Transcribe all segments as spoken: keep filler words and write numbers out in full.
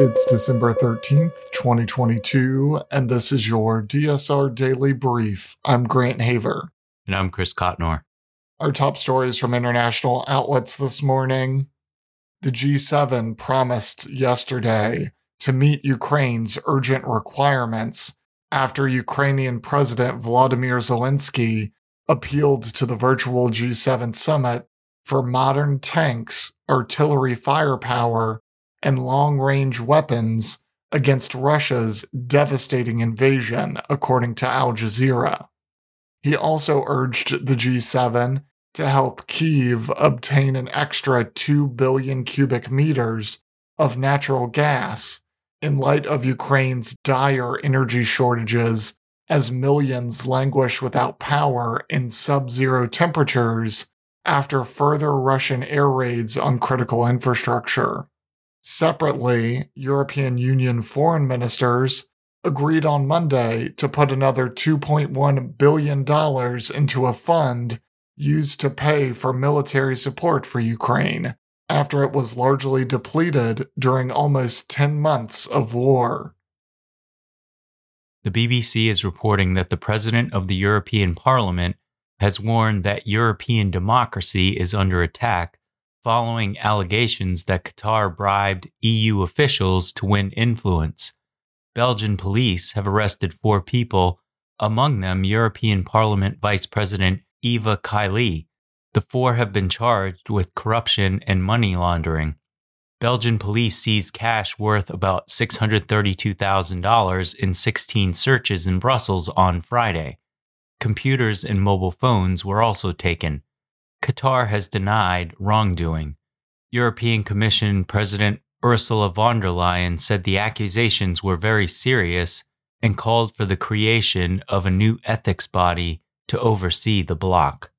It's December thirteenth, twenty twenty-two, and this is your D S R Daily Brief. I'm Grant Haver. And I'm Chris Cotnor. Our top stories from international outlets this morning. The G seven promised yesterday to meet Ukraine's urgent requirements after Ukrainian President Volodymyr Zelensky appealed to the virtual G seven summit for modern tanks, artillery firepower, and long-range weapons against Russia's devastating invasion, according to Al Jazeera. He also urged the G seven to help Kyiv obtain an extra two billion cubic meters of natural gas in light of Ukraine's dire energy shortages as millions languish without power in sub-zero temperatures after further Russian air raids on critical infrastructure. Separately, European Union foreign ministers agreed on Monday to put another two point one billion dollars into a fund used to pay for military support for Ukraine, after it was largely depleted during almost ten months of war. The B B C is reporting that the President of the European Parliament has warned that European democracy is under attack following allegations that Qatar bribed E U officials to win influence. Belgian police have arrested four people, among them European Parliament Vice President Eva Kaili. The four have been charged with corruption and money laundering. Belgian police seized cash worth about six hundred thirty-two thousand dollars in sixteen searches in Brussels on Friday. Computers and mobile phones were also taken. Qatar has denied wrongdoing. European Commission President Ursula von der Leyen said the accusations were very serious and called for the creation of a new ethics body to oversee the bloc.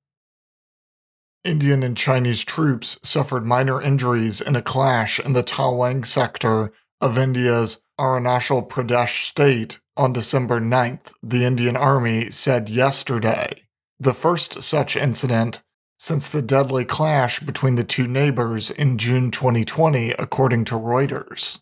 Indian and Chinese troops suffered minor injuries in a clash in the Tawang sector of India's Arunachal Pradesh state on December ninth, the Indian Army said yesterday. The first such incident since the deadly clash between the two neighbors in June twenty twenty, according to Reuters.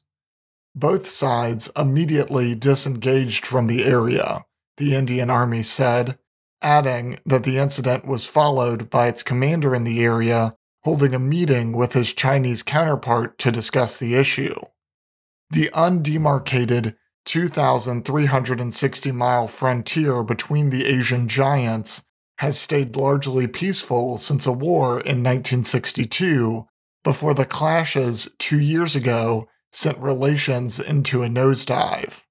Both sides immediately disengaged from the area, the Indian Army said, adding that the incident was followed by its commander in the area holding a meeting with his Chinese counterpart to discuss the issue. The undemarcated two thousand three hundred sixty mile frontier between the Asian giants has stayed largely peaceful since a war in nineteen sixty-two, before the clashes two years ago sent relations into a nosedive.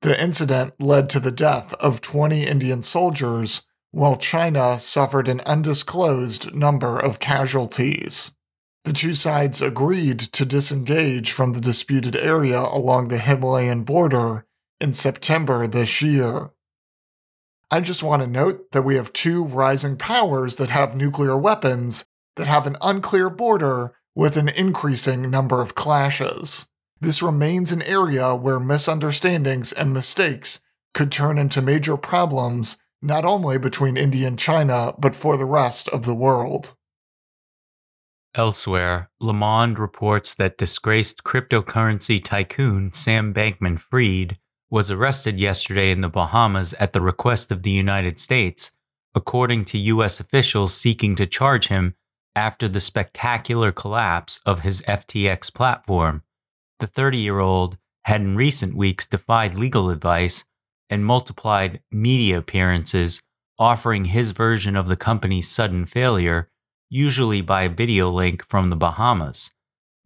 The incident led to the death of twenty Indian soldiers, while China suffered an undisclosed number of casualties. The two sides agreed to disengage from the disputed area along the Himalayan border in September this year. I just want to note that we have two rising powers that have nuclear weapons that have an unclear border with an increasing number of clashes. This remains an area where misunderstandings and mistakes could turn into major problems not only between India and China, but for the rest of the world. Elsewhere, Le Monde reports that disgraced cryptocurrency tycoon Sam Bankman-Fried was arrested yesterday in the Bahamas at the request of the United States, according to U S officials seeking to charge him after the spectacular collapse of his F T X platform. The thirty-year-old had in recent weeks defied legal advice and multiplied media appearances offering his version of the company's sudden failure, usually by a video link from the Bahamas.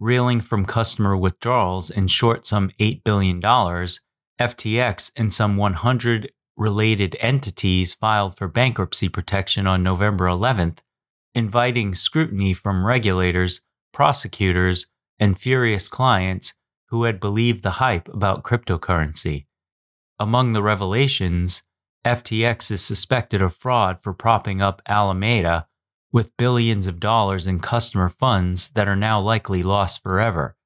Reeling from customer withdrawals and short some eight billion dollars, F T X and some one hundred related entities filed for bankruptcy protection on November eleventh, inviting scrutiny from regulators, prosecutors, and furious clients who had believed the hype about cryptocurrency. Among the revelations, F T X is suspected of fraud for propping up Alameda with billions of dollars in customer funds that are now likely lost forever.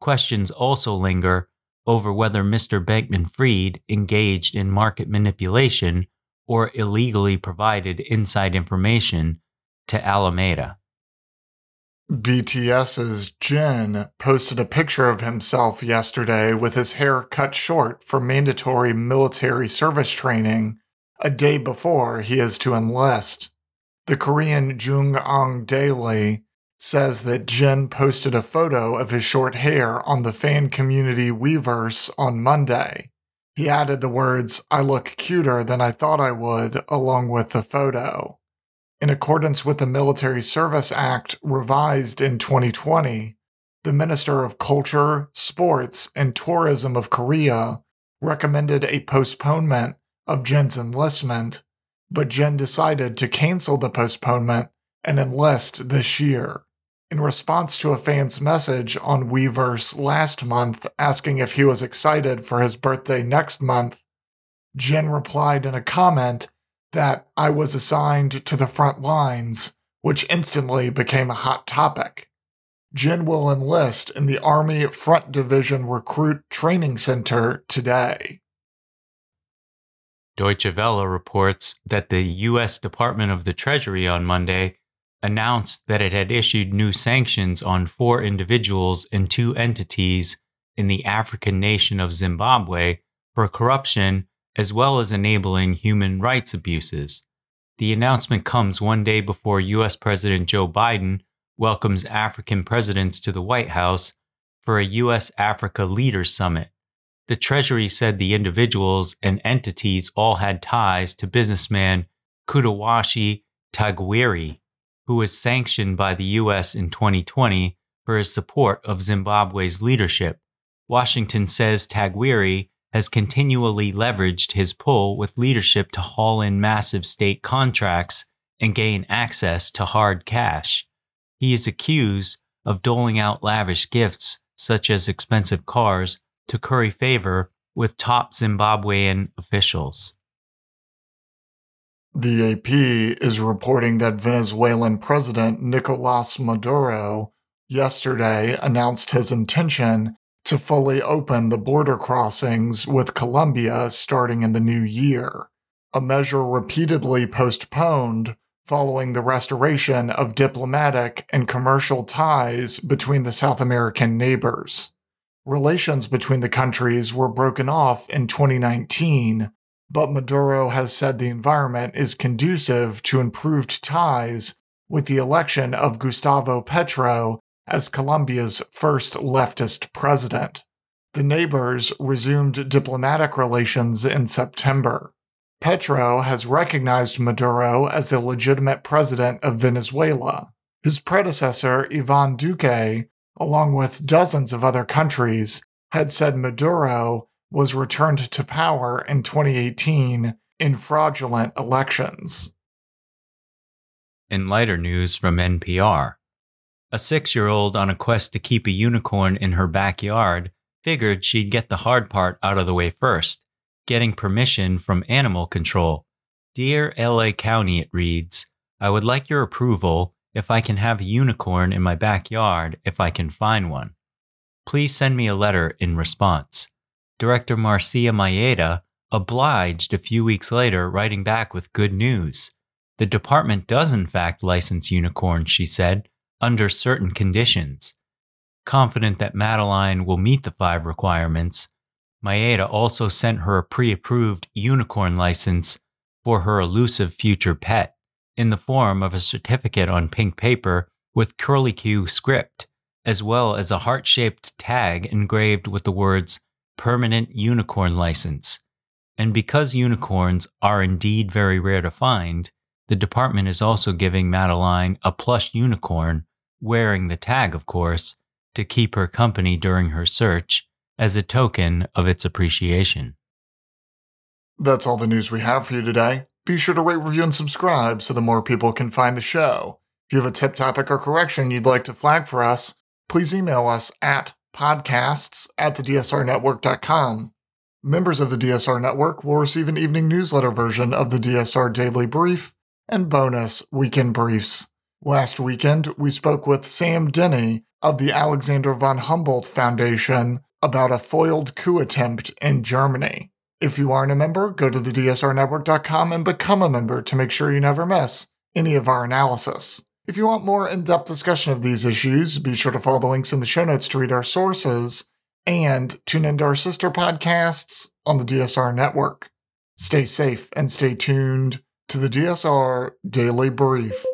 Questions also linger over whether Mister Bankman-Fried engaged in market manipulation or illegally provided inside information to Alameda. BTS's Jin posted a picture of himself yesterday with his hair cut short for mandatory military service training a day before he is to enlist. The Korean Jung-ang Daily says that Jin posted a photo of his short hair on the fan community Weverse on Monday. He added the words, "I look cuter than I thought I would," along with the photo. In accordance with the Military Service Act revised in twenty twenty, the Minister of Culture, Sports, and Tourism of Korea recommended a postponement of Jin's enlistment, but Jin decided to cancel the postponement and enlist this year. In response to a fan's message on Weverse last month asking if he was excited for his birthday next month, Jin replied in a comment that "I was assigned to the front lines," which instantly became a hot topic. Jin will enlist in the Army Front Division Recruit Training Center today. Deutsche Welle reports that the U S Department of the Treasury on Monday announced that it had issued new sanctions on four individuals and two entities in the African nation of Zimbabwe for corruption as well as enabling human rights abuses. The announcement comes one day before U S President Joe Biden welcomes African presidents to the White House for a U S-Africa Leaders Summit. The Treasury said the individuals and entities all had ties to businessman Kudawashi Taguiri, who was sanctioned by the U S in twenty twenty for his support of Zimbabwe's leadership. Washington says Taguiri has continually leveraged his pull with leadership to haul in massive state contracts and gain access to hard cash. He is accused of doling out lavish gifts, such as expensive cars, to curry favor with top Zimbabwean officials. The A P is reporting that Venezuelan President Nicolás Maduro yesterday announced his intention to fully open the border crossings with Colombia starting in the new year, a measure repeatedly postponed following the restoration of diplomatic and commercial ties between the South American neighbors. Relations between the countries were broken off in twenty nineteen, but Maduro has said the environment is conducive to improved ties with the election of Gustavo Petro as Colombia's first leftist president. The neighbors resumed diplomatic relations in September. Petro has recognized Maduro as the legitimate president of Venezuela. His predecessor, Iván Duque, along with dozens of other countries, had said Maduro was returned to power in twenty eighteen in fraudulent elections. In lighter news from N P R, a six-year-old on a quest to keep a unicorn in her backyard figured she'd get the hard part out of the way first, getting permission from animal control. "Dear L A County," it reads, "I would like your approval if I can have a unicorn in my backyard if I can find one. Please send me a letter in response." Director Marcia Maeda obliged a few weeks later, writing back with good news. The department does in fact license unicorns, she said, under certain conditions. Confident that Madeline will meet the five requirements, Maeda also sent her a pre-approved unicorn license for her elusive future pet, in the form of a certificate on pink paper with curlicue script, as well as a heart-shaped tag engraved with the words "Permanent Unicorn License." And because unicorns are indeed very rare to find, the department is also giving Madeline a plush unicorn, wearing the tag, of course, to keep her company during her search as a token of its appreciation. That's all the news we have for you today. Be sure to rate, review, and subscribe so the more people can find the show. If you have a tip, topic, or correction you'd like to flag for us, please email us at podcasts at the D S R network dot com. Members of the D S R Network will receive an evening newsletter version of the D S R Daily Brief and bonus weekend briefs. Last weekend, we spoke with Sam Denny of the Alexander von Humboldt Foundation about a foiled coup attempt in Germany. If you aren't a member, go to the D S R network dot com and become a member to make sure you never miss any of our analysis. If you want more in-depth discussion of these issues, be sure to follow the links in the show notes to read our sources and tune into our sister podcasts on the D S R network. Stay safe and stay tuned to the D S R Daily Brief.